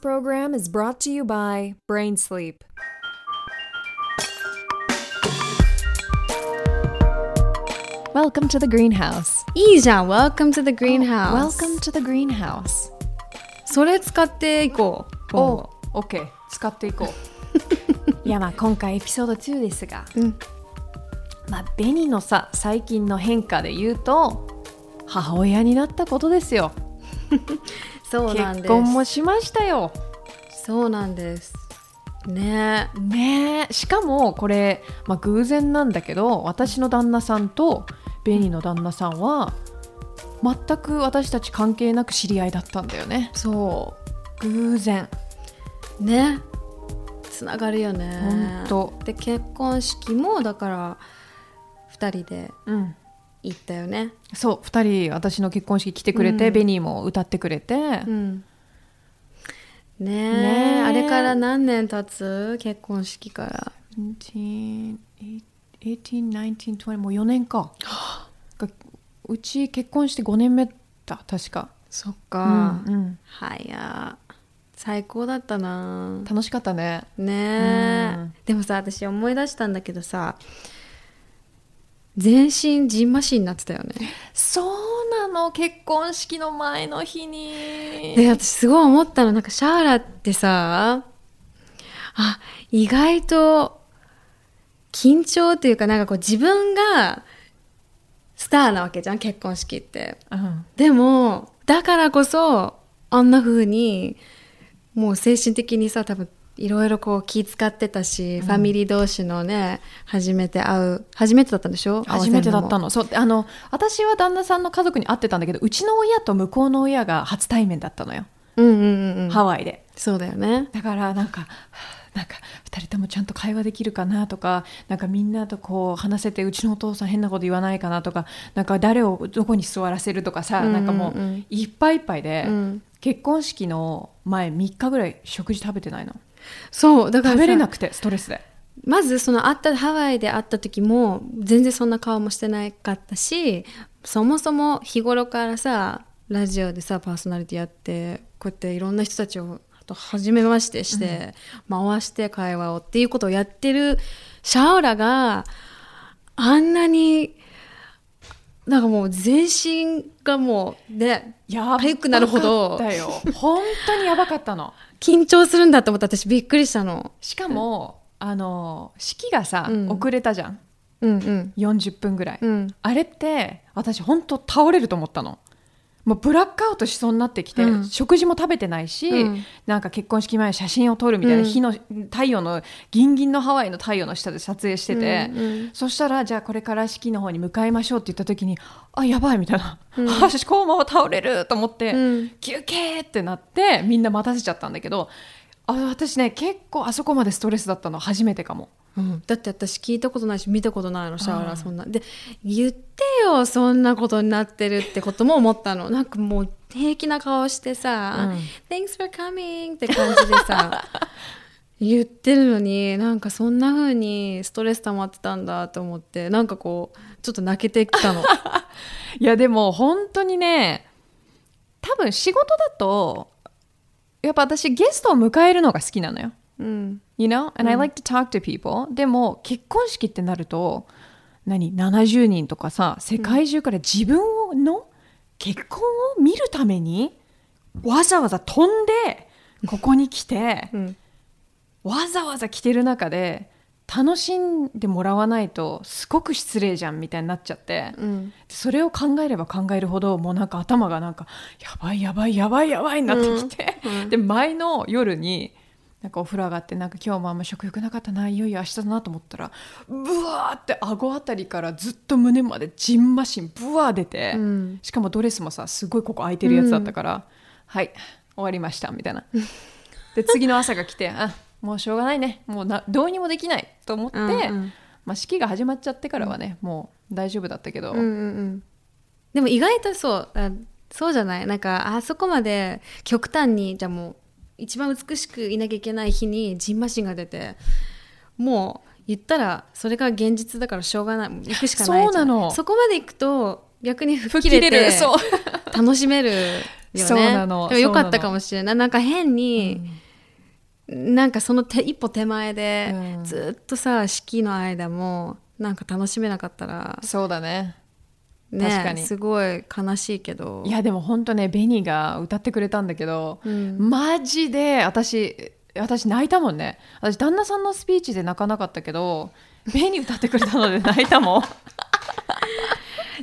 program is brought to you by Brainsleep. Welcome to the greenhouse. いいじゃん。Welcome to the greenhouse. Welcome to the greenhouse. それ使っていこう。お、OK。使っていこう。いやまあ今回エピソード2ですが、まあベニのさ最近の変化で言うと母親になったことですよ。そうなんです。結婚もしましたよ。そうなんです。ねえ。しかもこれ、まあ、偶然なんだけど、私の旦那さんとベニの旦那さんは全く私たち関係なく知り合いだったんだよね。そう。偶然。ね。つながるよね。本当。で結婚式もだから2人で。うん。行ったよね。そう2人私の結婚式来てくれて、ベニーも歌ってくれて、ねえあれから何年経つ？結婚式から18、19、20もう4年かうち結婚して5年目だ確か。そっか、早最高だったな。楽しかったね。でもさ私思い出したんだけどさ全身じんましんになってたよね。そうなの。結婚式の前の日にで私すごい思ったの。なんかシャーラってさあ意外と緊張というかなんかこう自分がスターなわけじゃん結婚式って、でもだからこそあんな風にもう精神的にさ多分いろいろこう気使ってたし、ファミリー同士のね初めて会う初めてだったんでしょ。初めてだったの。そう私は旦那さんの家族に会ってたんだけどうちの親と向こうの親が初対面だったのよ、ハワイで。そうだよね。だからなんか2人ともちゃんと会話できるかなとかなんかみんなとこう話せてうちのお父さん変なこと言わないかなとかなんか誰をどこに座らせるとかさ、なんかもういっぱいいっぱいで、結婚式の前3日ぐらい食事食べてないの。そうだから食べれなくてストレスで。まずその会ったハワイで会った時も全然そんな顔もしてなかったしそもそも日頃からさラジオでさパーソナリティやってこうやっていろんな人たちを初めましてして、回して会話をっていうことをやってるシャオラがあんなになんかもう全身がもうねやばくなるほど本当にやばかったの。緊張するんだと思って私びっくりしたの。しかも、式がさ、遅れたじゃん、40分ぐらい、あれって私本当倒れると思ったの。もうブラックアウトしそうになってきて、食事も食べてないし、なんか結婚式前写真を撮るみたいな、日の太陽のギンギンのハワイの太陽の下で撮影してて、そしたらじゃあこれから式の方に向かいましょうって言った時にあやばいみたいな、私このまま倒れると思って、休憩ってなってみんな待たせちゃったんだけど、私ね結構あそこまでストレスだったの初めてかも。だって私聞いたことないし見たことないのシャワラそんなで言ってよそんなことになってるってことも思ったの。なんかもう平気な顔してさ、Thanks for coming って感じでさ言ってるのになんかそんな風にストレス溜まってたんだと思ってなんかこうちょっと泣けてきたの。いやでも本当にね多分仕事だとやっぱ私ゲストを迎えるのが好きなのよ。You know? And I like to talk to people. でも結婚式ってなると70人とかさ世界中から自分の結婚を見るためにわざわざ飛んでここに来て、わざわざ来てる中で楽しんでもらわないとすごく失礼じゃんみたいになっちゃって、それを考えれば考えるほどもうなんか頭がなんかやばいになってきて、で前の夜になんかお風呂上がってなんか今日もあんま食欲なかったないよいよ明日だなと思ったらブワーって顎あたりからずっと胸までじんましんブワー出て、しかもドレスもさすごいここ空いてるやつだったから、はい終わりましたみたいなで次の朝が来てあもうしょうがないねもうどうにもできないと思って、まあ、式が始まっちゃってからはね、もう大丈夫だったけど、でも意外とそうじゃないなんかあそこまで極端にじゃあもう一番美しくいなきゃいけない日にじんましんが出てもう言ったらそれが現実だからしょうがない行くしかないじゃん。 そうなの。そこまで行くと逆に吹っ切れて楽しめるよね。そうなの。でもよかったかもしれない。なんか変に、うん、なんかその一歩手前で、うん、ずっとさ式の間もなんか楽しめなかったら。そうだね。ね、確かにすごい悲しいけど、いやでも本当ねベニが歌ってくれたんだけど、うん、マジで私泣いたもんね。私旦那さんのスピーチで泣かなかったけどベニ歌ってくれたので泣いたもん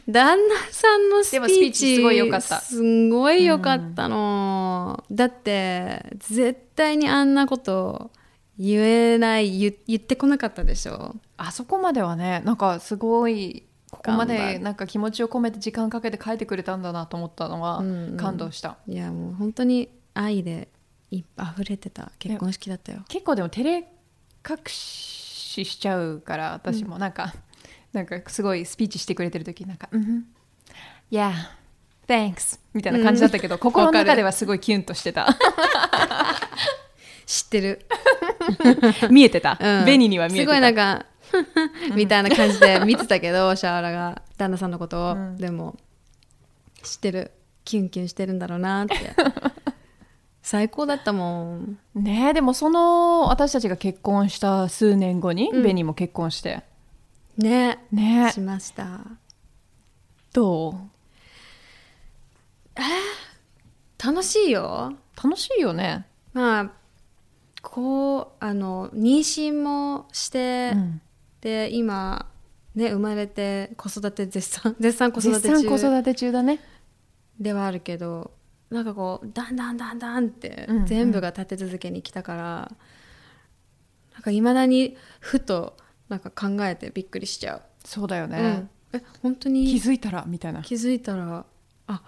旦那さんのスピーチすごい良かった。すごい良かったの、うん、だって絶対にあんなこと言えない 言ってこなかったでしょ。あそこまではね、なんかすごいここまでなんか気持ちを込めて時間かけて書いてくれたんだなと思ったのは感動した、うんうん、いやもう本当に愛で溢れてた結婚式だったよ。結構でも照れ隠ししちゃうから私もなんかすごいスピーチしてくれてる時なんか、うん、Yeah Thanks みたいな感じだったけど、うん、心の中ではすごいキュンとしてた知ってる見えてた、うん、ベニには見えてた。すごいなんかみたいな感じで見てたけどシャーラが旦那さんのことを、うん、でも知ってる、キュンキュンしてるんだろうなって最高だったもんね。でもその私たちが結婚した数年後に、うん、ベニーも結婚してねしました。どう？楽しいよ。楽しいよね。まあこう妊娠もして、うんで今、ね、生まれて絶賛子育て中だねではあるけど、なんかこうだんだんだんだんって全部が立て続けに来たから、うん、なんか未だにふとなんか考えてびっくりしちゃう。そうだよね、うん、本当に気づいたらみたいな。気づいたらあ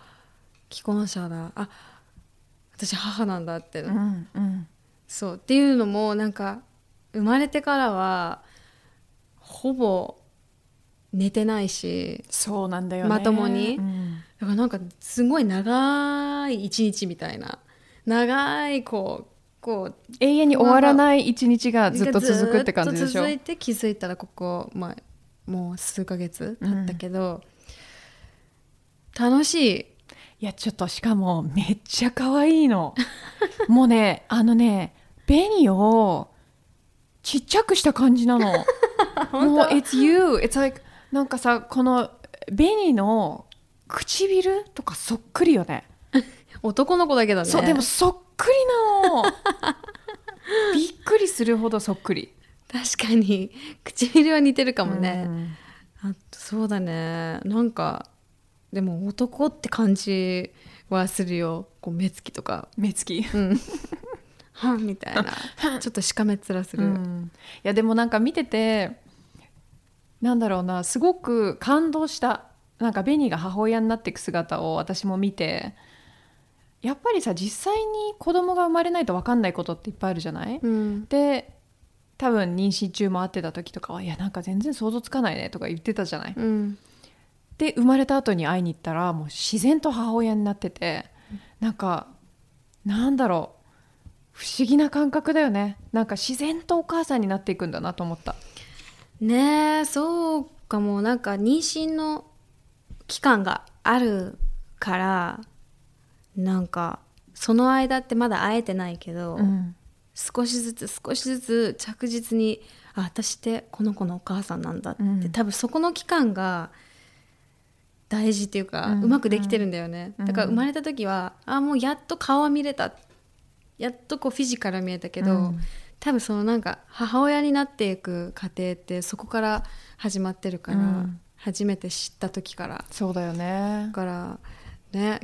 既婚者だ、あ私母なんだって、うんうん、そうっていうのもなんか生まれてからはほぼ寝てないし。そうなんだよね。まともに、うん、だからなんかすごい長い一日みたいな、長いこう永遠に終わらない一日がずっと続くって感じでしょ。ずっと続いて気づいたらここ、まあ、もう数ヶ月経ったけど、うん、楽しい。いやちょっとしかもめっちゃ可愛いのもうね紅をちっちゃくした感じなのもう It's you It's like なんかさこのベニの唇とかそっくりよね男の子だけだね。そうでもそっくりなのびっくりするほどそっくり。確かに唇は似てるかもね、うん、あそうだね。なんかでも男って感じはするよ。こう目つきとか目つき、うんはんみたいなちょっとしかめっ面する、うん、いやでもなんか見ててなんだろうなすごく感動した。なんかベニが母親になっていく姿を私も見て、やっぱりさ実際に子供が生まれないと分かんないことっていっぱいあるじゃない、うん、で多分妊娠中も会ってた時とかはいやなんか全然想像つかないねとか言ってたじゃない、うん、で生まれた後に会いに行ったらもう自然と母親になっててなんかなんだろう不思議な感覚だよね。なんか自然とお母さんになっていくんだなと思ったね。えそうかも。なんか妊娠の期間があるからなんかその間ってまだ会えてないけど、うん、少しずつ着実にあ私ってこの子のお母さんなんだって、うん、多分そこの期間が大事っていうか、うん、うまくできてるんだよね、うん、だから生まれた時はあもうやっと顔は見れたってやっとこうフィジカル見えたけど、うん、多分そのなんか母親になっていく過程ってそこから始まってるから、うん、初めて知った時から。そうだよね。だからね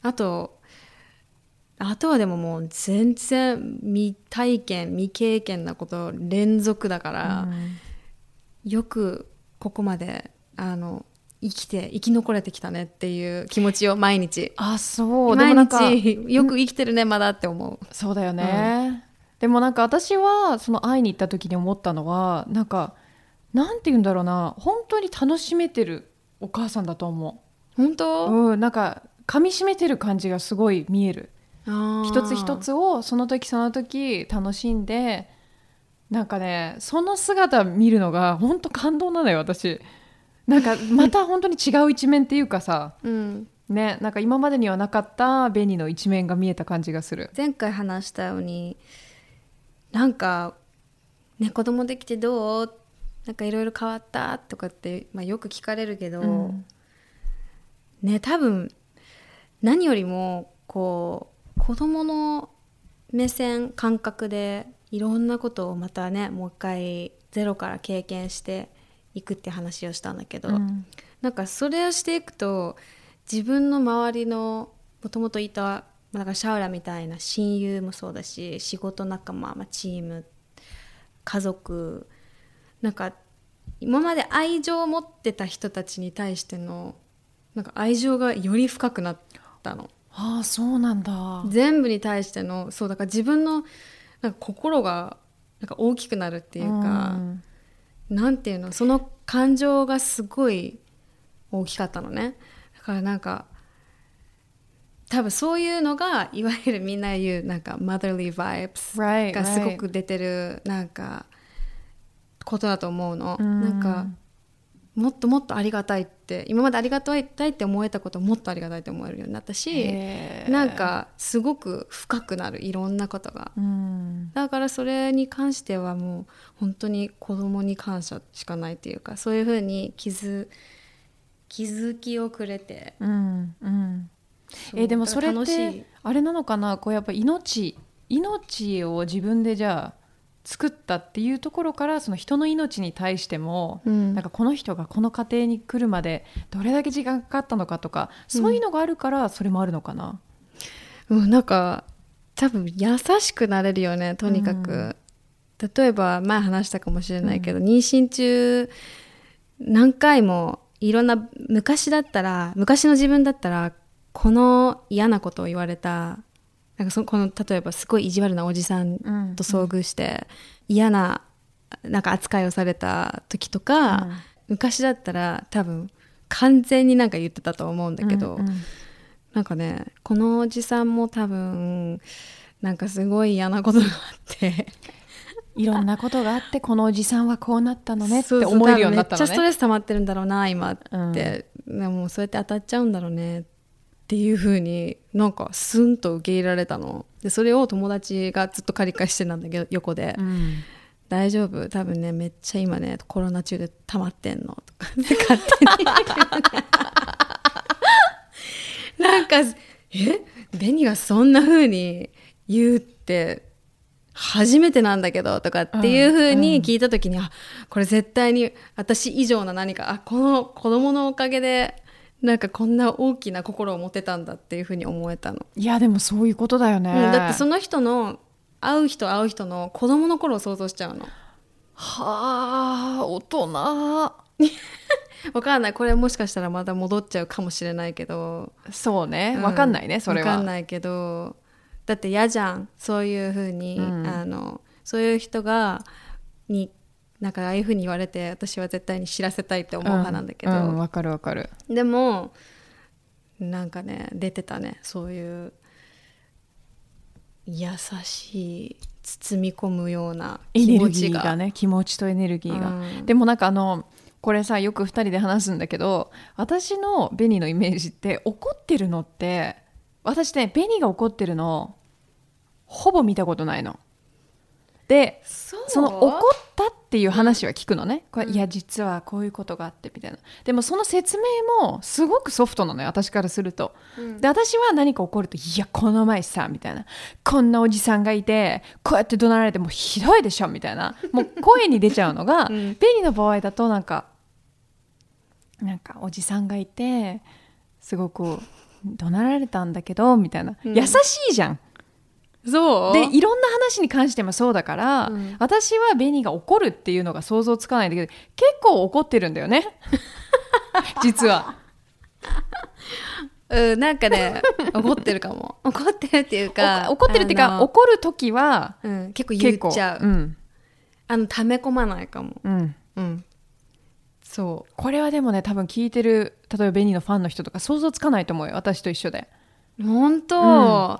あとはでももう全然未体験未経験なこと連続だから、うん、よくここまで生き残れてきたねっていう気持ちを毎日。あそう毎日でもなんかよく生きてるねまだって思う。そうだよね、うん、でもなんか私はその会いに行った時に思ったのはなんかなんて言うんだろうな本当に楽しめてるお母さんだと思う。本当、うん、なんか噛み締めてる感じがすごい見える。あ一つ一つをその時楽しんでなんかねその姿見るのが本当感動なのよ私。なんかまた本当に違う一面っていうかさ、うん、ね、なんか今までにはなかったベニの一面が見えた感じがする。前回話したようになんか、ね、子供できてどう？なんかいろいろ変わったとかって、まあ、よく聞かれるけど、うん、ね、多分何よりもこう子供の目線感覚でいろんなことをまたねもう一回ゼロから経験していくって話をしたんだけど、うん、なんかそれをしていくと自分の周りのもともといたなんかシャウラみたいな親友もそうだし仕事仲間、まあ、チーム家族なんか今まで愛情を持ってた人たちに対してのなんか愛情がより深くなったの。ああ、そうなんだ。全部に対しての、そうだから自分のなんか心がなんか大きくなるっていうか、うん、なんていうの、その感情がすごい大きかったのね。だからなんか多分そういうのがいわゆるみんな言うなんか motherly vibes がすごく出てるなんかことだと思うの、うん、なんかもっともっとありがたいって今までありがたいって思えたことをもっとありがたいって思えるようになったし、なんかすごく深くなるいろんなことが、うん、だからそれに関してはもう本当に子供に感謝しかないっていうか、そういう風に気づきをくれて、うんうん、でもそれってあれなのかな、こうやっぱ命を自分でじゃあ作ったっていうところから、その人の命に対しても、うん、なんかこの人がこの家庭に来るまでどれだけ時間かかったのかとか、そういうのがあるからそれもあるのかな、うん、なんか多分優しくなれるよね、とにかく、うん、例えば前話したかもしれないけど、うん、妊娠中何回もいろんな昔の自分だったらこの嫌なことを言われた、なんかこの例えばすごい意地悪なおじさんと遭遇して、うん、嫌な、 なんか扱いをされた時とか、うん、昔だったら多分完全になんか言ってたと思うんだけど、うんうん、なんかねこのおじさんも多分なんかすごい嫌なことがあっていろんなことがあってこのおじさんはこうなったのねって思えるようになったのね。めっちゃストレス溜まってるんだろうな今って、うん、でもそうやって当たっちゃうんだろうねってっていう風になんかスンと受け入れられたので、それを友達がずっと借り返してなんだけど横で、うん、大丈夫多分ねめっちゃ今ねコロナ中で溜まってんのとかって勝手になんかベニがそんな風に言うって初めてなんだけどとかっていう風に聞いた時に、うんうん、あこれ絶対に私以上の何か、あこの子供のおかげでなんかこんな大きな心を持てたんだっていう風に思えたの。いやでもそういうことだよね、うん、だってその人の会う人の子供の頃を想像しちゃうの。はあ大人わかんない、これもしかしたらまた戻っちゃうかもしれないけど、そうね、わかんないね、それはわかんないけど、だって嫌じゃんそういう風に、うん、そういう人がになんかああいう風に言われて私は絶対に知らせたいって思う派なんだけど、うんうん、わかるわかる。でもなんかね出てたね、そういう優しい包み込むような気持ち がね、気持ちとエネルギーが、うん、でもなんかこれさよく2人で話すんだけど、私のベニのイメージって怒ってるのって、私ねベニが怒ってるのほぼ見たことないので、その怒ったっていう話は聞くのね、これ、いや実はこういうことがあってみたいな、でもその説明もすごくソフトなのよ私からすると、うん、で私は何か怒ると、いやこの前さみたいな、こんなおじさんがいてこうやって怒鳴られてもうひどいでしょみたいな、もう声に出ちゃうのが、うん、ベニの場合だとなんかおじさんがいてすごく怒鳴られたんだけどみたいな、優しいじゃん、うんそうでいろんな話に関してもそうだから、うん、私はベニが怒るっていうのが想像つかないんだけど、結構怒ってるんだよね実はうん、なんかね怒ってるかも怒ってるっていうか怒るときは、うん、結構言っちゃう、うん、溜め込まないかも、うんうん、そうこれはでもね多分聞いてる例えばベニのファンの人とか想像つかないと思うよ、私と一緒で本当、うん、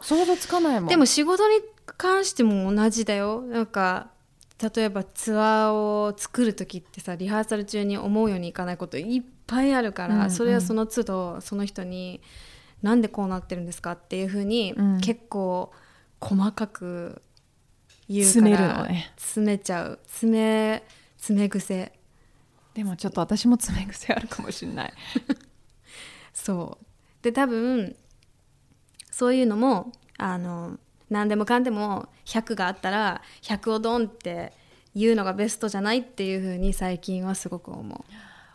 想像つかないもん。でも仕事に関しても同じだよ、なんか例えばツアーを作る時ってさリハーサル中に思うようにいかないこといっぱいあるから、うんうん、それはその都度その人になんでこうなってるんですかっていう風に、うん、結構細かく言うから詰めるのね。詰めちゃう。詰め癖。でもちょっと私も詰め癖あるかもしれないそうで多分そういうのも何でもかんでも100があったら100をドンって言うのがベストじゃないっていう風に最近はすごく思う。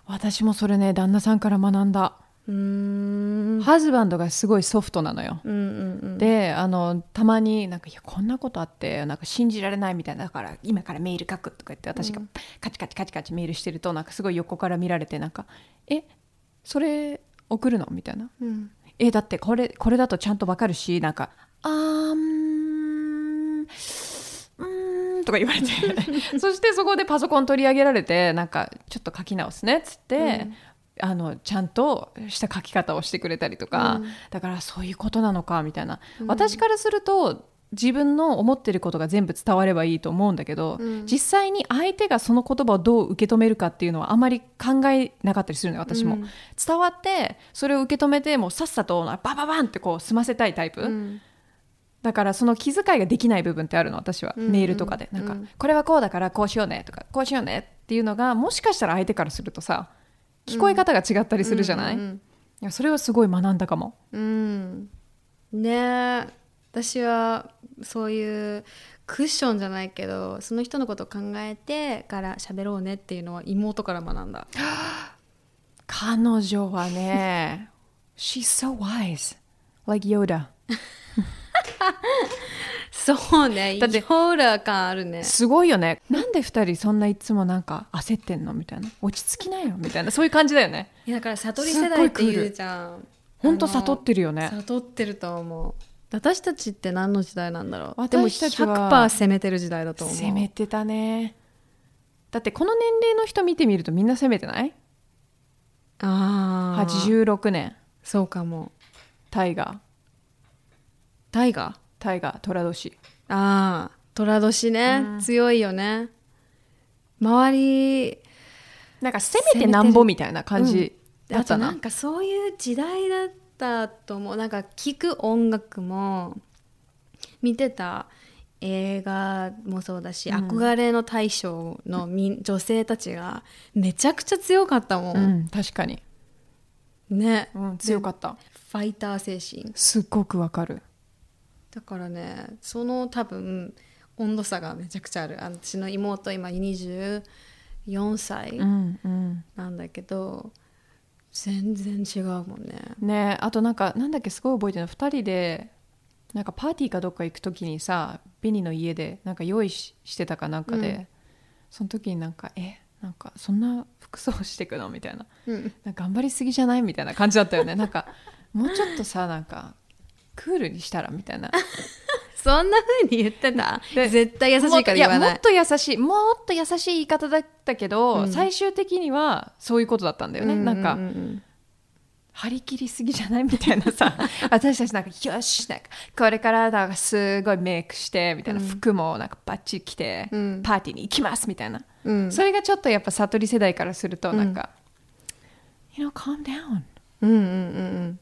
私もそれね旦那さんから学んだ。ハズバンドがすごいソフトなのよ、うんうんうん、でたまになんかいやこんなことあってなんか信じられないみたいなだから今からメール書くとか言って私がカチカチカチカチメールしてるとなんかすごい横から見られてなんかそれ送るのみたいな、うん、だってこれだとちゃんと分かるしなんかとか言われてそしてそこでパソコン取り上げられてなんかちょっと書き直すねっつって、うん、ちゃんとした書き方をしてくれたりとか、うん、だからそういうことなのかみたいな、うん、私からすると自分の思ってることが全部伝わればいいと思うんだけど、うん、実際に相手がその言葉をどう受け止めるかっていうのはあまり考えなかったりするのよ私も、うん、伝わってそれを受け止めてもうさっさとバババンってこう済ませたいタイプ、うんだからその気遣いができない部分ってあるの私は、うんうん、メールとかでなんか、うん、これはこうだからこうしようねとかこうしようねっていうのがもしかしたら相手からするとさ聞こえ方が違ったりするじゃない、うんうんうん、いやそれはすごい学んだかも、うん、ねえ私はそういうクッションじゃないけどその人のことを考えてから喋ろうねっていうのは妹から学んだ彼女はねShe's so wise like Yoda そうねだってホーラー感あるねすごいよねなんで2人そんないつもなんか焦ってんのみたいな落ち着きないよみたいなそういう感じだよねいやだから悟り世代って言うじゃんほんと悟ってるよね悟ってると思う私たちって何の時代なんだろう私たちは 100% 攻めてる時代だと思う攻めてたねだってこの年齢の人見てみるとみんな攻めてない？あー86年そうかもタイガートラ年ああトラ年ね、うん、強いよね周りなんか攻めてなんぼみたいな感じだったな、うん、あとなんかそういう時代だったと思うなんか聴く音楽も見てた映画もそうだし、うん、憧れの大将の女性たちがめちゃくちゃ強かったもん、うん、確かにね、うん、強かったファイター精神すっごくわかるだからねその多分温度差がめちゃくちゃある私の妹今24歳なんだけど、うんうん、全然違うもんねねあとなんかなんだっけすごい覚えてるの2人でなんかパーティーかどっか行く時にさベニの家でなんか用意 してたかなんかで、うん、その時になんかなんかそんな服装してくのみたいな、うん、なんか頑張りすぎじゃないみたいな感じだったよねなんかもうちょっとさなんかクールにしたらみたいなそんな風に言ってた絶対優しいから言わない。もっと優しい言い方だったけど、うん、最終的にはそういうことだったんだよね、うんうんうん、なんか張り切りすぎじゃないみたいなさ私たちなんかよしなんかこれからだすごいメイクしてみたいな、うん、服もなんかバッチリ着て、うん、パーティーに行きますみたいな、うん、それがちょっとやっぱ悟り世代からするとなんか、うん、You know calm down うんうんうんうん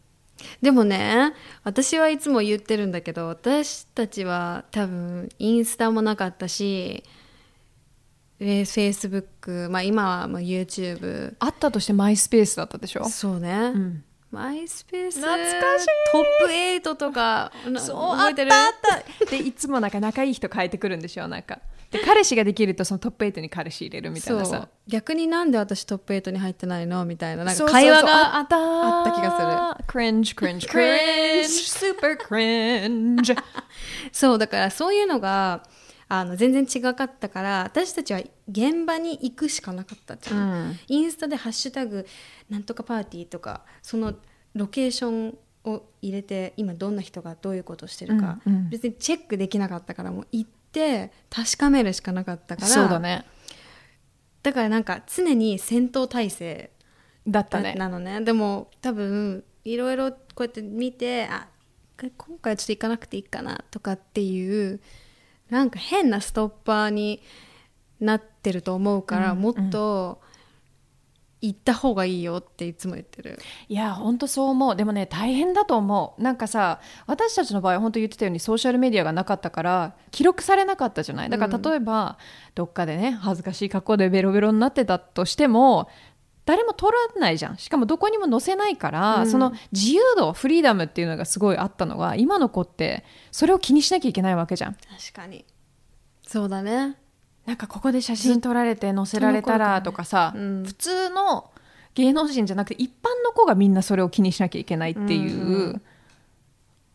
でもね私はいつも言ってるんだけど私たちは多分インスタもなかったしフェイスブック、まあ、今はもう YouTube あったとしてマイスペースだったでしょそうね、うん、マイスペース懐かしいトップ8とかそう覚えてるあったでいつもなんか仲いい人変えてくるんでしょなんかで彼氏ができるとそのトップ8に彼氏入れるみたいなさ逆になんで私トップ8に入ってないのみたい なんか会話があった気がするクリンジクリンジクリンジスーパークリンジそうだからそういうのが全然違かったから私たちは現場に行くしかなかったじゃん、うん、インスタでハッシュタグなんとかパーティーとかそのロケーションを入れて今どんな人がどういうことをしてるか、うんうん、別にチェックできなかったからもう行ってで確かめるしかなかったからそうだねだからなんか常に戦闘態勢だったねなのねでも多分いろいろこうやって見てあ今回ちょっと行かなくていいかなとかっていうなんか変なストッパーになってると思うから、うん、もっと行った方がいいよっていつも言ってる。いや本当そう思う。でもね大変だと思う。なんかさ私たちの場合本当言ってたようにソーシャルメディアがなかったから記録されなかったじゃない。だから例えば、うん、どっかでね恥ずかしい格好でベロベロになってたとしても誰も撮らないじゃん。しかもどこにも載せないから、うん、その自由度フリーダムっていうのがすごいあったのが今の子ってそれを気にしなきゃいけないわけじゃん。確かにそうだね。なんかここで写真撮られて載せられたらとかさ、普通の芸能人じゃなくて一般の子がみんなそれを気にしなきゃいけないっていう、うんうん、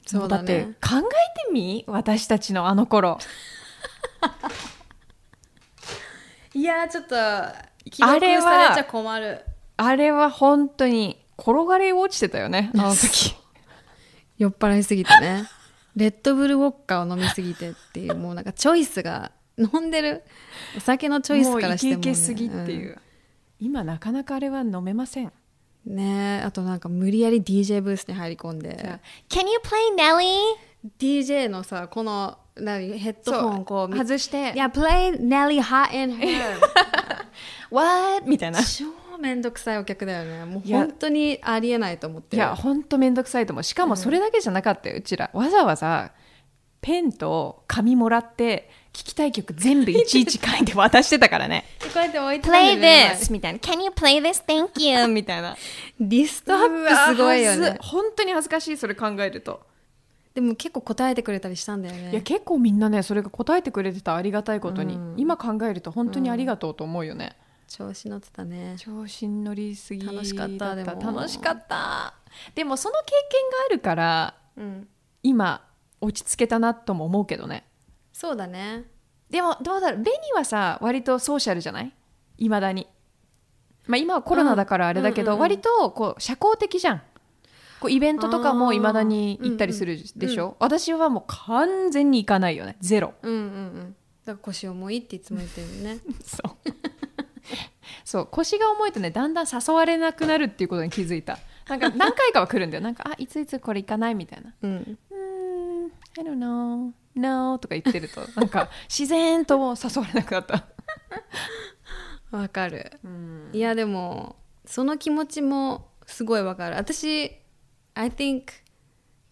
そうだね。だって考えてみ私たちのあの頃いやちょっと記録されちゃ困る。あれは本当に転がり落ちてたよねあの時酔っ払いすぎてねレッドブルウォッカを飲みすぎてっていうもうなんかチョイスが飲んでるお酒のチョイスからしても、ね、もうイケイケすぎっていう、うん、今なかなかあれは飲めませんね。あとなんか無理やり DJ ブースに入り込んで Can you play Nelly? DJ のさこのヘッドホンこう外していや Play Nelly Hot in Her What? みたいな超めんどくさいお客だよね。もう本当にありえないと思ってる。いや本当めんどくさいと思う。しかもそれだけじゃなかったよ、うん、うちらわざわざペンと紙もらって聴きたい曲全部いちいち書いて渡してたからねこうやって置いてたんだよね Play this みたいな Can you play this? Thank you みたいなリストアップすごいよね。本当に恥ずかしいそれ考えると。でも結構答えてくれたりしたんだよね。いや結構みんなねそれが答えてくれてたありがたいことに、うん、今考えると本当にありがとうと思うよね、うん、調子乗ってたね。調子乗りすぎだった。楽しかったでも楽しかった。でもその経験があるから、うん、今落ち着けたなとも思うけどね。そうだね。でもどうだろうベニーはさ割とソーシャルじゃないいまだに、まあ、今はコロナだからあれだけど、うんうんうん、割とこう社交的じゃん。こうイベントとかもいまだに行ったりするでしょ、うんうん、私はもう完全に行かないよねゼロ、うんうんうん、だから腰重いっていつも言ってるねそうそう腰が重いとねだんだん誘われなくなるっていうことに気づいた。なんか何回かは来るんだよなんかあいついつこれ行かないみたいな、うんI don't know, no とか言ってるとなんか自然ともう誘われなくなったわかる、うん、いやでもその気持ちもすごいわかる。私 I think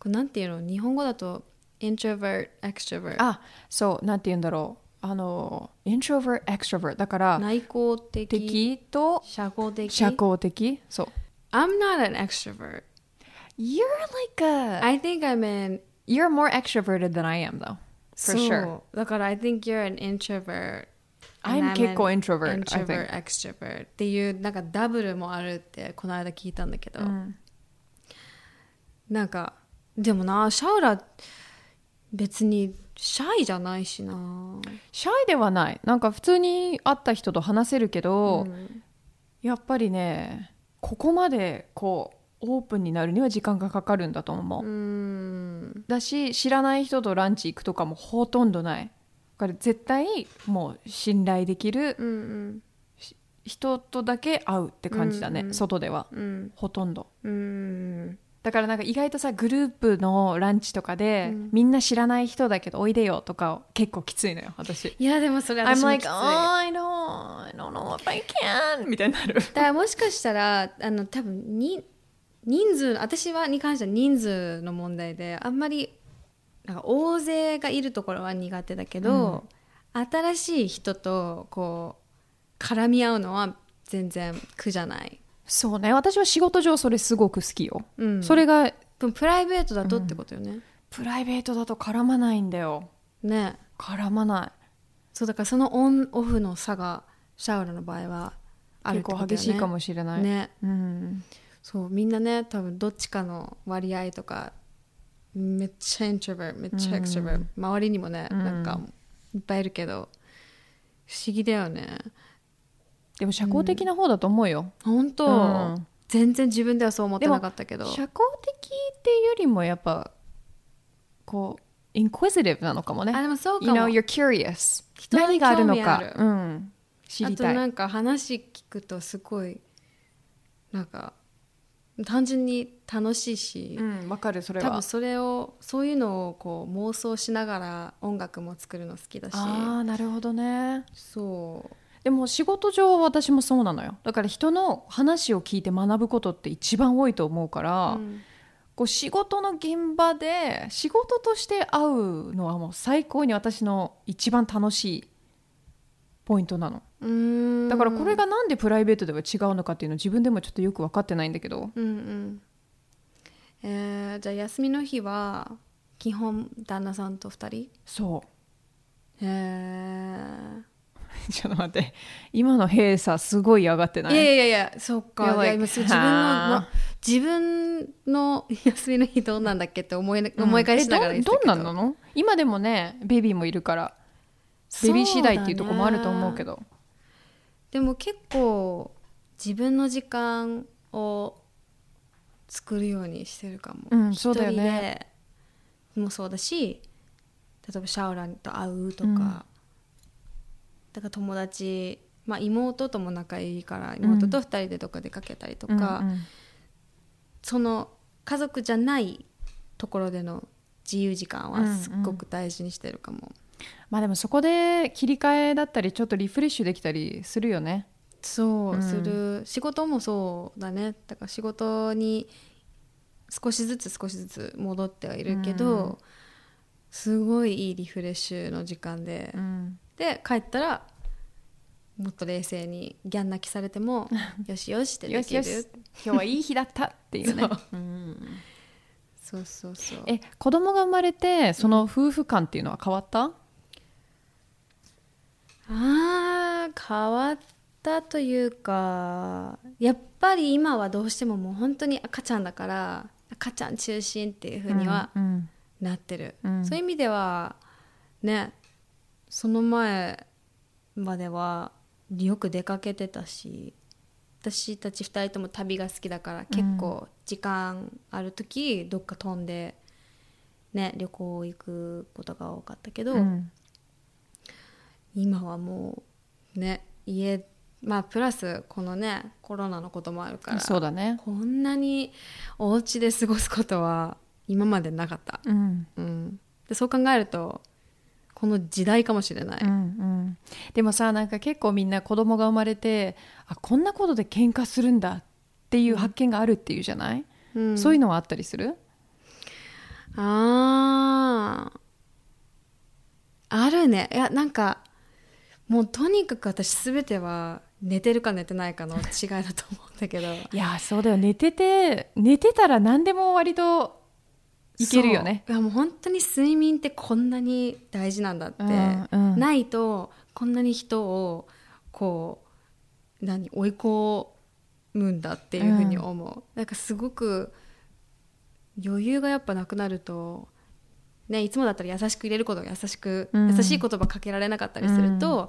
これなんていうの日本語だと introvert extrovert あそうなんていうんだろうintrovert extrovert だから内向的と社交的そう I'm not an extrovert You're like a I think I'm an You're more extroverted than I am, though, for sure. だから I think you're an introvert. I'm 結構 introvert, introvert extrovert っていうなんかダブルもあるってこの間聞いたんだけど、うん、なんかでもなシャウラ別にシャイじゃないしな。シャイではない。なんか普通に会った人と話せるけど、うん、やっぱりねここまでこうオープンになるには時間がかかるんだと思う。 うーんだし知らない人とランチ行くとかもほとんどない。だから絶対もう信頼できる、うんうん、人とだけ会うって感じだね、うんうん、外では、うん、ほとんど。うーんだからなんか意外とさグループのランチとかで、うん、みんな知らない人だけどおいでよとか結構きついのよ私。いやでもそれ私もきつい。 I'm like, oh, I don't know if I can みたいになる。だからもしかしたら多分私はに関しては人数の問題であんまりなんか大勢がいるところは苦手だけど、うん、新しい人とこう絡み合うのは全然苦じゃない。そうね私は仕事上それすごく好きよ、うん、それがプライベートだとってことよね、うん、プライベートだと絡まないんだよね。絡まない。そうだからそのオンオフの差がシャウラの場合はあるってことだよね。結構激しいかもしれないね、うんそうみんなね多分どっちかの割合とかめっちゃイントロバートめっちゃエクストロバート、うん、周りにもね、うん、なんかいっぱいいるけど不思議だよね。でも社交的な方だと思うよ、うん、本当、うん、全然自分ではそう思ってなかったけど。社交的っていうよりもやっぱこうインクイジティブなのかもね。あでもそうかも。 You know, you're curious 何があるのかうん、知りたい。あとなんか話聞くとすごいなんか単純に楽しいし、うん、わかる。それは多分そういうのをこう妄想しながら音楽も作るの好きだし。ああなるほどね。そうでも仕事上私もそうなのよ。だから人の話を聞いて学ぶことって一番多いと思うから、うん、こう仕事の現場で仕事として会うのはもう最高に私の一番楽しいポイントなの。だからこれがなんでプライベートでは違うのかっていうの自分でもちょっとよく分かってないんだけど、うんうんじゃあ休みの日は基本旦那さんと2人？そうちょっと待って、今の閉鎖すごい上がってない？いやいやいや、そっか。いや今自分の休みの日どうなんだっけって思い返しながら言ってたけど、どんなんなの？今でもねベビーもいるからベビー次第っていうところもあると思うけど、ね、でも結構自分の時間を作るようにしてるかも、うん、そうだよね。一人でもそうだし、例えばシャオランと会うとか、うん、だから友達、まあ、妹とも仲いいから妹と2人でどっか出かけたりとか、うんうんうん、その家族じゃないところでの自由時間はすっごく大事にしてるかも、うんうん。まあ、でもそこで切り替えだったりちょっとリフレッシュできたりするよね。そう、うん、する。仕事もそうだね。だから仕事に少しずつ戻ってはいるけど、うん、すごいいいリフレッシュの時間で、うん、で帰ったらもっと冷静にギャン泣きされてもよしよしってできるよしよし今日はいい日だったっていうね。そう、うん、そう子供が生まれてその夫婦間っていうのは変わった？変わったというか、やっぱり今はどうしてももう本当に赤ちゃんだから、赤ちゃん中心っていう風にはなってる、うんうん、そういう意味ではね、その前まではよく出かけてたし、私たち2人とも旅が好きだから結構時間ある時どっか飛んで、ね、旅行行くことが多かったけど、うん今はもうね家、まあプラスこのねコロナのこともあるから、そうだね、こんなにお家で過ごすことは今までなかった、うんうん、でそう考えるとこの時代かもしれない、うんうん、でもさ、なんか結構みんな子供が生まれて、あ、こんなことで喧嘩するんだっていう発見があるっていうじゃない、うん、そういうのはあったりする？あるね。いや、なんかもうとにかく私全ては寝てるか寝てないかの違いだと思うんだけどいやそうだよ、寝てたら何でも割といけるよね。いやもう本当に睡眠ってこんなに大事なんだって、うんうん、ないとこんなに人をこう追い込むんだっていうふうに思う、うん、なんかすごく余裕がやっぱなくなるとね、いつもだったら優しく入れることが優しい言葉かけられなかったりすると、うん、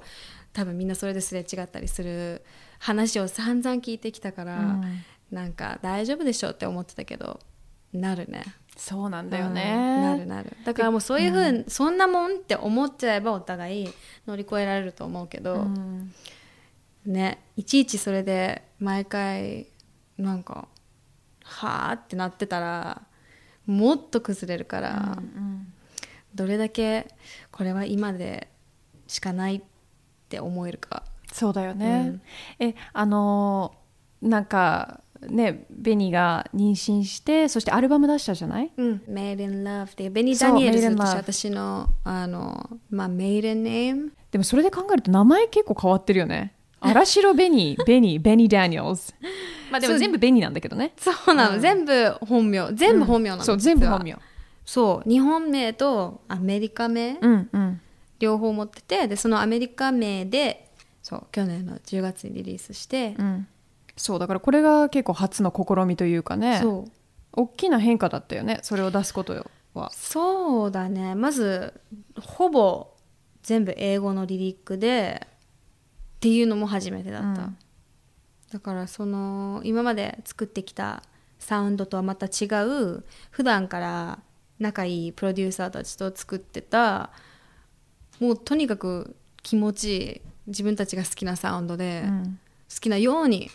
多分みんなそれですれ違ったりする話を散々聞いてきたから、うん、なんか大丈夫でしょって思ってたけど、なるね。そうなんだよね、うん、なるだからもうそういう風に、うん、そんなもんって思っちゃえばお互い乗り越えられると思うけど、うん、ね、いちいちそれで毎回なんかはーってなってたらもっと崩れるから、うんうん、どれだけこれは今でしかないって思えるか。そうだよね、うん、なんかね、ベニが妊娠してそしてアルバム出したじゃない、うん、Made in Love っていうベニ・ダニエルズって私の、まあ、Made in Name でもそれで考えると名前結構変わってるよね。荒城ベニダニエルズ、まあでも全部ベニなんだけどね。そうなの、うん、全部本名なの、うん、そう全部本名。そう、日本名とアメリカ名、うんうん、両方持ってて、でそのアメリカ名でそう去年の10月にリリースして、うん、そうだからこれが結構初の試みというかね、そう大きな変化だったよね、それを出すことは。そうだね、まずほぼ全部英語のリリックでっていうのも初めてだった、うん、だからその今まで作ってきたサウンドとはまた違う、普段から仲いいプロデューサーたちと作ってた、もうとにかく気持ちいい自分たちが好きなサウンドで、うん、好きなように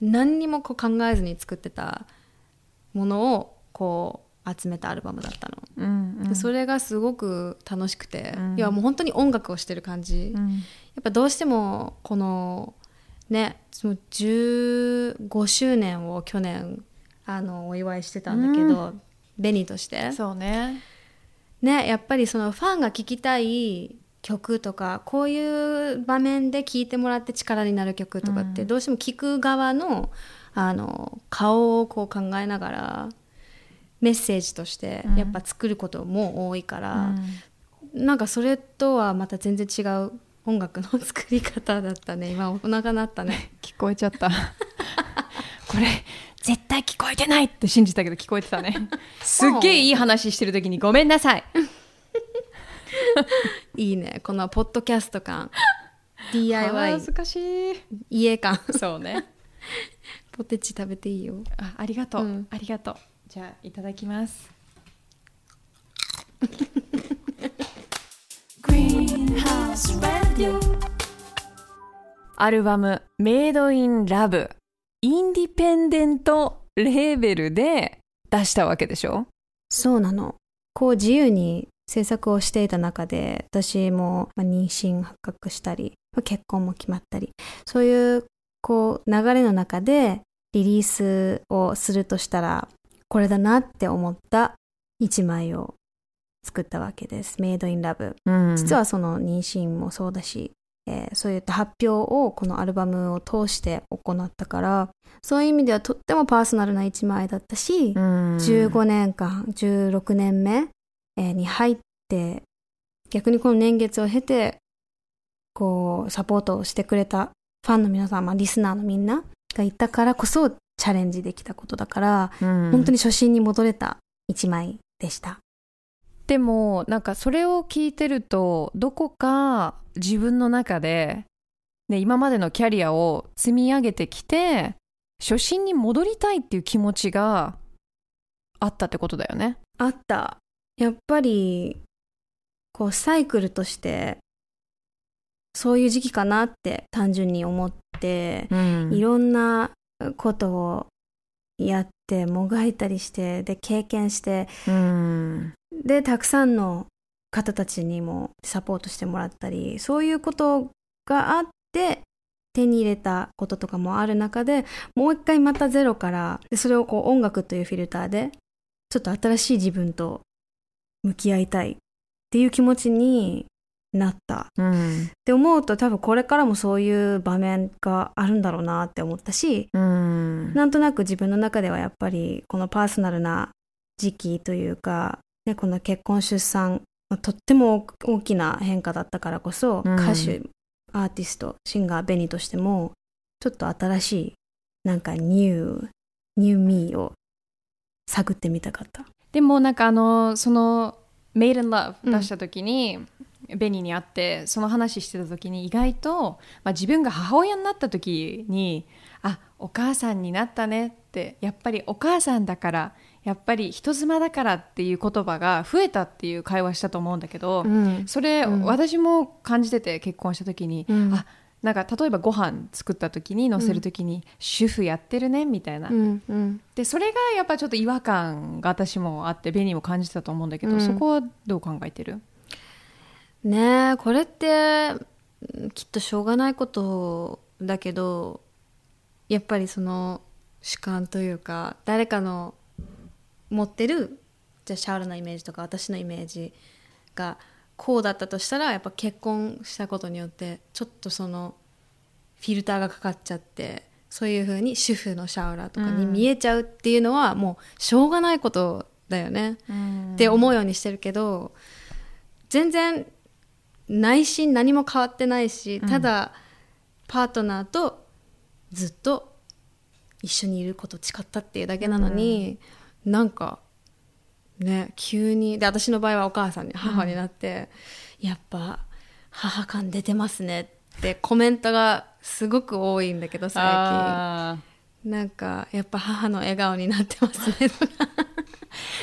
何にもこう考えずに作ってたものをこう集めたアルバムだったの、うんうん、それがすごく楽しくて、うん、いやもう本当に音楽をしてる感じ、うん、やっぱどうしてもこのねその15周年を去年お祝いしてたんだけど、うん、紅としてそうね、ねやっぱりそのファンが聴きたい曲とかこういう場面で聴いてもらって力になる曲とかって、うん、どうしても聴く側の顔をこう考えながらメッセージとしてやっぱ作ることも多いから、うん、なんかそれとはまた全然違う音楽の作り方だったね。今お腹鳴ったね聞こえちゃったこれ絶対聞こえてないって信じたけど聞こえてたねすっげえいい話してる時にごめんなさいいいねこのポッドキャスト感DIY 恥ずかしい家感そうねポテチ食べていいよ。 ありがとう、うん、ありがとう。じゃあいただきますアルバム Made in Love インディペンデントレーベルで出したわけでしょ。そうなの。こう自由に制作をしていた中で私も妊娠発覚したり結婚も決まったりそういうこう流れの中でリリースをするとしたらこれだなって思った一枚を作ったわけです。メイドインラブ、うん、実はその妊娠もそうだし、そういった発表をこのアルバムを通して行ったからそういう意味ではとってもパーソナルな一枚だったし、うん、15年間16年目に入って逆にこの年月を経てこうサポートをしてくれたファンの皆さん、まあ、リスナーのみんながいたからこそチャレンジできたことだから、うん、本当に初心に戻れた一枚でした。でもなんかそれを聞いてるとどこか自分の中で、ね、今までのキャリアを積み上げてきて初心に戻りたいっていう気持ちがあったってことだよね。あった。やっぱりこうサイクルとしてそういう時期かなって単純に思って、うん、いろんなことをやってもがいたりしてで経験して、うん、でたくさんの方たちにもサポートしてもらったりそういうことがあって手に入れたこととかもある中でもう一回またゼロからそれをこう音楽というフィルターでちょっと新しい自分と向き合いたいっていう気持ちになった、うん、って思うと多分これからもそういう場面があるんだろうなって思ったし、うん、なんとなく自分の中ではやっぱりこのパーソナルな時期というか、ね、この結婚出産とっても大きな変化だったからこそ、うん、歌手アーティストシンガーベニとしてもちょっと新しいなんかニューミーを探ってみたかった。でもなんかその Made in Love 出した時に、うん、ベニに会ってその話してた時に意外と、まあ、自分が母親になった時にあ、お母さんになったねってやっぱりお母さんだからやっぱり人妻だからっていう言葉が増えたっていう会話したと思うんだけど、うん、それ、うん、私も感じてて結婚した時に、うん、あなんか例えばご飯作った時に載せる時に、うん、主婦やってるねみたいな、うんうん、でそれがやっぱちょっと違和感が私もあってベニーも感じてたと思うんだけど、うん、そこはどう考えてる？ねえこれってきっとしょうがないことだけどやっぱりその主観というか誰かの持ってるじゃあシャールのイメージとか私のイメージがこうだったとしたらやっぱ結婚したことによってちょっとそのフィルターがかかっちゃってそういう風に主婦のシャウラとかに見えちゃうっていうのはもうしょうがないことだよね、うん、って思うようにしてるけど全然内心何も変わってないしただパートナーとずっと一緒にいること誓ったっていうだけなのに、うん、なんかね、急にで私の場合はお母さんに母になって、うん、やっぱ母感出てますねってコメントがすごく多いんだけど最近なんかやっぱ母の笑顔になってますねとか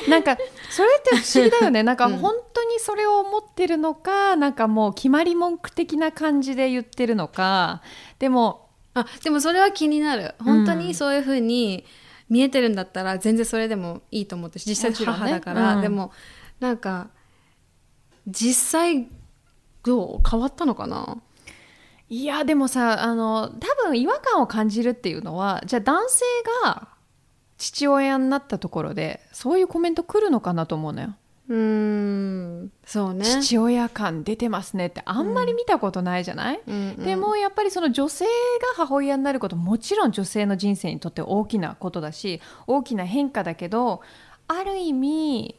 なんかそれって不思議だよねなんか本当にそれを思ってるのか、うん、なんかもう決まり文句的な感じで言ってるのかでもそれは気になる。本当にそういう風に見えてるんだったら全然それでもいいと思って、実際母だから、ね、うん、でもなんか実際どう変わったのかな。いやでもさ、多分違和感を感じるっていうのは、じゃあ男性が父親になったところでそういうコメント来るのかなと思うのよ。そうね、父親感出てますねってあんまり見たことないじゃない、うん、でもやっぱりその女性が母親になること、もちろん女性の人生にとって大きなことだし大きな変化だけど、ある意味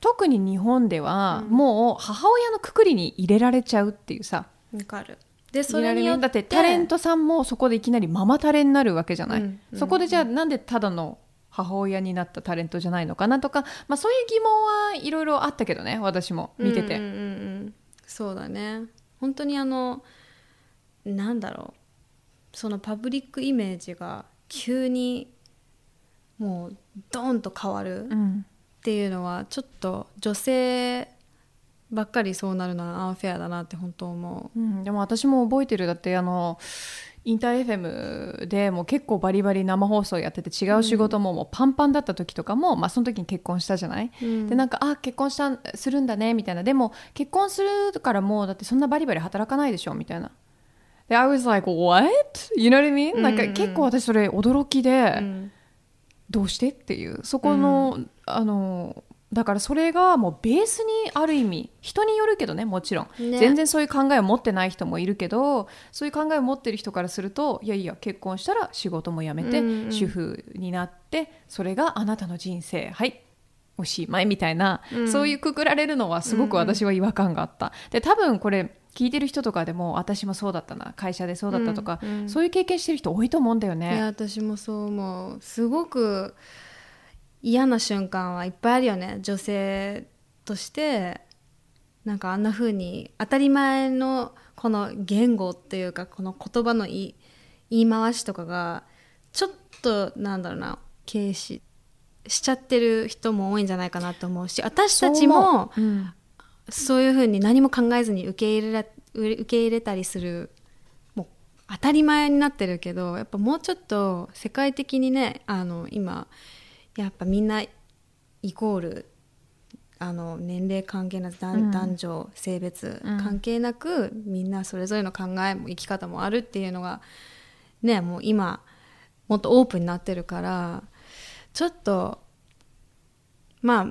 特に日本ではもう母親のくくりに入れられちゃうっていうさ、わかる。でそれによってだってタレントさんもそこでいきなりママタレになるわけじゃない、うんうん、そこでじゃあなんでただの母親になったタレントじゃないのかなとか、まあ、そういう疑問はいろいろあったけどね、私も見てて、うんうんうん、そうだね、本当になんだろう、そのパブリックイメージが急にもうドーンと変わるっていうのは、うん、ちょっと女性ばっかりそうなるのはアンフェアだなって本当思う、うん、でも私も覚えてる、だってインター FM でもう結構バリバリ生放送やってて、違う仕事 もうパンパンだった時とかも、まあ、その時に結婚したじゃない、うん、でなんか結婚するんだねみたいな、でも結婚するからもうだってそんなバリバリ働かないでしょみたいな、で I was like what? You know what I mean?、うんうん、なんか結構私それ驚きで、うん、どうしてっていう、そこの、うん、だからそれがもうベースにある意味、人によるけどね、もちろん、ね、全然そういう考えを持ってない人もいるけど、そういう考えを持ってる人からすると、いやいや結婚したら仕事も辞めて、うんうん、主婦になってそれがあなたの人生、はいおしまいみたいな、うん、そういうくくられるのはすごく私は違和感があった、うんうん、で多分これ聞いてる人とかでも、私もそうだったな、会社でそうだったとか、うんうん、そういう経験してる人多いと思うんだよね。いや私もそう思う。すごく嫌な瞬間はいっぱいあるよね、女性として。なんかあんな風に当たり前のこの言語っていうか、この言葉の言い回しとかがちょっとなんだろうな、軽視しちゃってる人も多いんじゃないかなと思うし、私たちもそういう風に何も考えずに受け入れたりする、もう当たり前になってるけど、やっぱもうちょっと世界的にね、今やっぱみんなイコール、年齢関係なく、男女性別関係なく、うん、みんなそれぞれの考えも生き方もあるっていうのがね、もう今もっとオープンになってるから、ちょっとま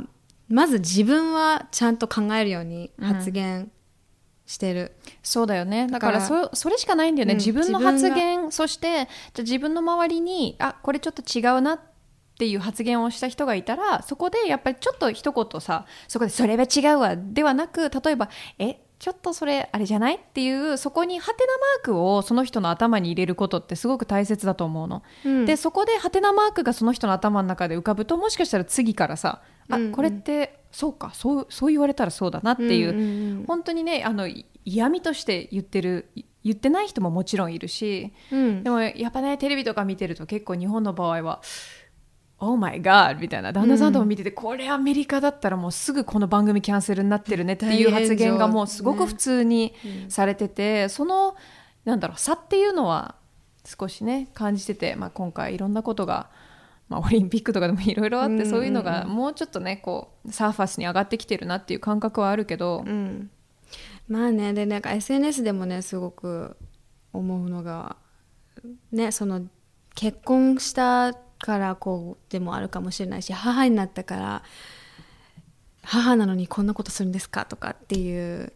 ず自分はちゃんと考えるように発言してる、うん、そうだよね。だからそれしかないんだよね、うん、自分の発言、そしてじゃ自分の周りにこれちょっと違うなってっていう発言をした人がいたら、そこでやっぱりちょっと一言さ、そこでそれは違うわではなく、例えばちょっとそれあれじゃないっていう、そこにハテナマークをその人の頭に入れることってすごく大切だと思うの、うん、でそこでハテナマークがその人の頭の中で浮かぶと、もしかしたら次からさ、うんうん、これってそうか、そう言われたらそうだなっていう、うんうんうん、本当にね、嫌味として言ってない人ももちろんいるし、うん、でもやっぱね、テレビとか見てると結構日本の場合はOh my God みたいな、旦那さんとも見てて、うん、これアメリカだったらもうすぐこの番組キャンセルになってるねっていう発言がもうすごく普通にされてて、そのなんだろう、差っていうのは少しね感じてて、今回いろんなことが、オリンピックとかでもいろいろあって、そういうのがもうちょっとね、こうサーファスに上がってきてるなっていう感覚はあるけど、うん、まあね、でなんか SNS でもね、すごく思うのがね、その結婚したからこうでもあるかもしれないし、母になったから母なのにこんなことするんですかとかっていう、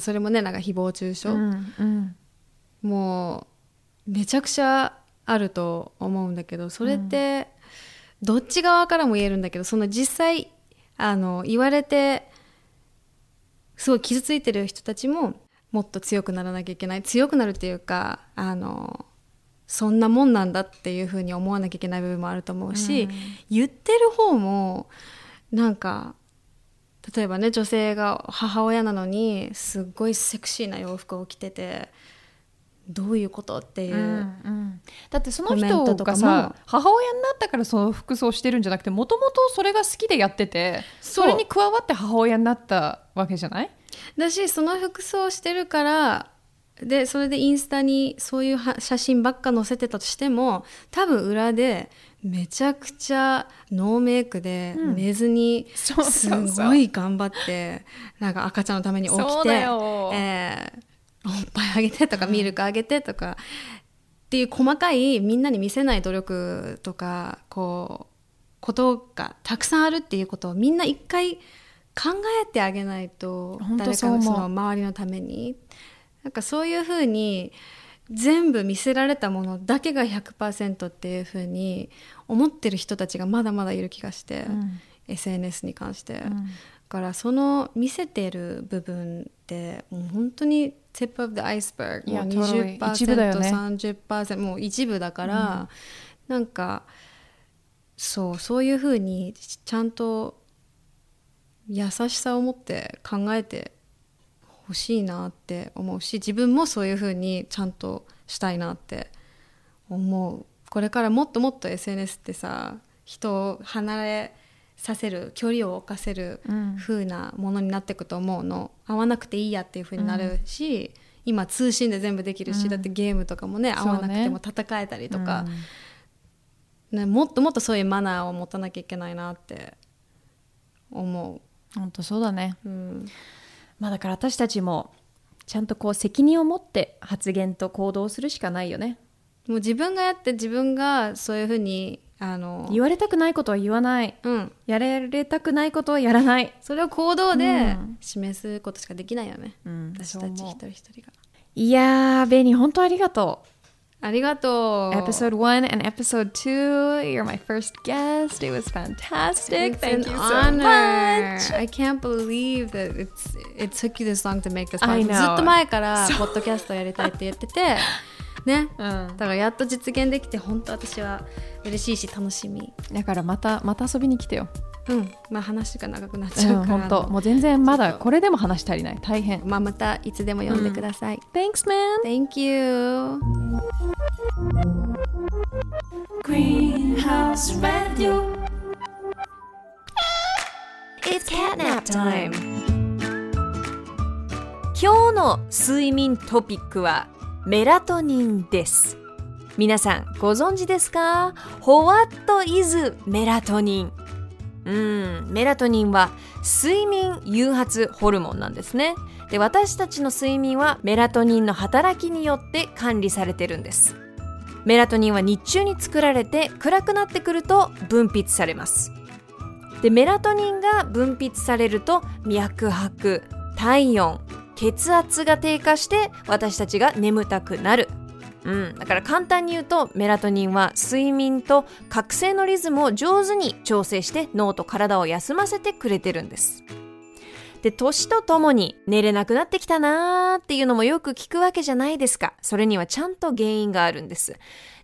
それもね、なんか誹謗中傷、うんうん、もうめちゃくちゃあると思うんだけど、それってどっち側からも言えるんだけど、その実際言われてすごい傷ついてる人たちももっと強くならなきゃいけない、強くなるっていうか、そんなもんなんだっていうふうに思わなきゃいけない部分もあると思うし、うん、言ってる方もなんか、例えばね、女性が母親なのにすっごいセクシーな洋服を着てて、どういうことっていう、うんうん、だってその人がさ、母親になったからその服装してるんじゃなくて、もともとそれが好きでやってて、それに加わって母親になったわけじゃない？だし、その服装してるからでそれでインスタにそういう写真ばっか載せてたとしても、多分裏でめちゃくちゃノーメイクで寝ずにすごい頑張って、うん、なんか赤ちゃんのために起きておっぱいあげてとかミルクあげてとかっていう細かいみんなに見せない努力とかこうことがたくさんあるっていうことをみんな一回考えてあげないと、誰かのその周りのためになんかそういうふうに全部見せられたものだけが 100% っていうふうに思ってる人たちがまだまだいる気がして、うん、SNS に関して、うん、だからその見せてる部分ってもう本当に tip of the iceberg もう 20%、一部だよね、30% もう一部だから、うん、なんかそういうふうにちゃんと優しさを持って考えて欲しいなって思うし、自分もそういう風にちゃんとしたいなって思う。これからもっともっと SNS ってさ、人を離れさせる、距離を置かせる風なものになっていくと思うの、うん、会わなくていいやっていう風になるし、うん、今通信で全部できるし、うん、だってゲームとかもね、会わなくても戦えたりとか、ね、もっともっとそういうマナーを持たなきゃいけないなって思う。本当そうだね、うん、まあ、だから私たちもちゃんとこう責任を持って発言と行動するしかないよね。もう自分がやって、自分がそういうふうに言われたくないことは言わない、うん、やられたくないことはやらない、それを行動で示すことしかできないよね、うん、私たち一人一人が。いやー、ベニー本当ありがとう。ありがとう。 Episode 1 and Episode 2, you're my first guest. It was fantastic. Thank you so much. I can't believe that it took you this long to make this podcast. ずっと前からポッドキャストやりたいって言っててね、うん、だからやっと実現できて本当私は嬉しいし楽しみだから、また遊びに来てよ。うん、まあ話が長くなっちゃうから、うん、本当もう全然まだこれでも話足りない、大変。まあまたいつでも読んでください、うん、Thanks man. Thank you. Greenhouse Radio. It's catnap time. 今日の睡眠トピックはメラトニンです。皆さんご存知ですか？ What is メラトニン。メラトニンは睡眠誘発ホルモンなんですね。で、私たちの睡眠はメラトニンの働きによって管理されてるんです。メラトニンは日中に作られて、暗くなってくると分泌されます。で、メラトニンが分泌されると脈拍、体温、血圧が低下して私たちが眠たくなる。だから簡単に言うと、メラトニンは睡眠と覚醒のリズムを上手に調整して脳と体を休ませてくれてるんです。で、年とともに寝れなくなってきたなーっていうのもよく聞くわけじゃないですか。それにはちゃんと原因があるんです。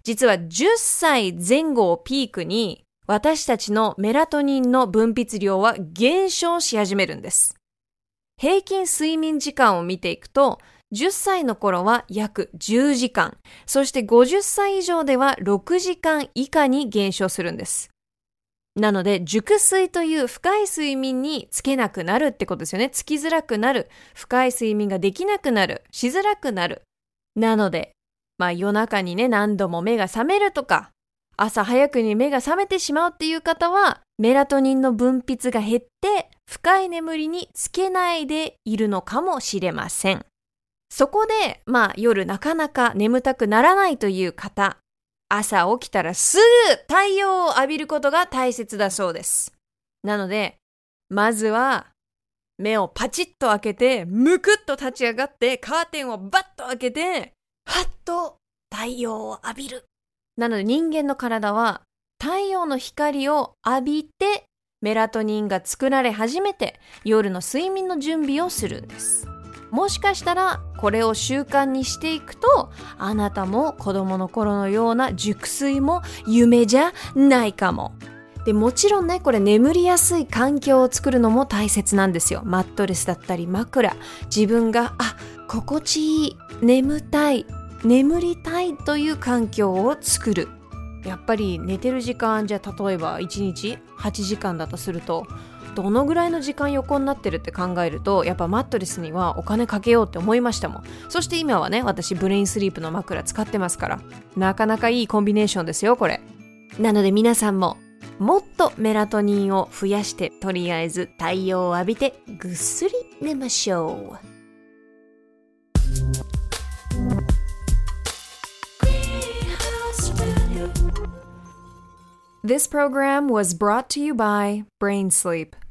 実は10歳前後をピークに私たちのメラトニンの分泌量は減少し始めるんです。平均睡眠時間を見ていくと、10歳の頃は約10時間、そして50歳以上では6時間以下に減少するんです。なので、熟睡という深い睡眠につけなくなるってことですよね。つきづらくなる、深い睡眠ができなくなる、しづらくなる。なので、まあ夜中にね、何度も目が覚めるとか、朝早くに目が覚めてしまうっていう方は、メラトニンの分泌が減って、深い眠りにつけないでいるのかもしれません。そこで、まあ夜なかなか眠たくならないという方、朝起きたらすぐ太陽を浴びることが大切だそうです。なので、まずは目をパチッと開けて、むくっと立ち上がって、カーテンをバッと開けて、はっと太陽を浴びる。なので人間の体は太陽の光を浴びて、メラトニンが作られ始めて、夜の睡眠の準備をするんです。もしかしたらこれを習慣にしていくと、あなたも子供の頃のような熟睡も夢じゃないかも。で、もちろんね、これ眠りやすい環境を作るのも大切なんですよ。マットレスだったり枕、自分が心地いい、眠たい、眠りたいという環境を作る。やっぱり寝てる時間じゃ、例えば1日8時間だとすると、どのぐらいの時間横になってるって考えると、やっぱマットレスにはお金かけようって思いましたもん。そして今はね、私ブレインスリープの枕使ってますから、なかなかいいコンビネーションですよこれ。なので皆さんももっとメラトニンを増やして、とりあえず太陽を浴びてぐっすり寝ましょう。This program was brought to you by Brainsleep.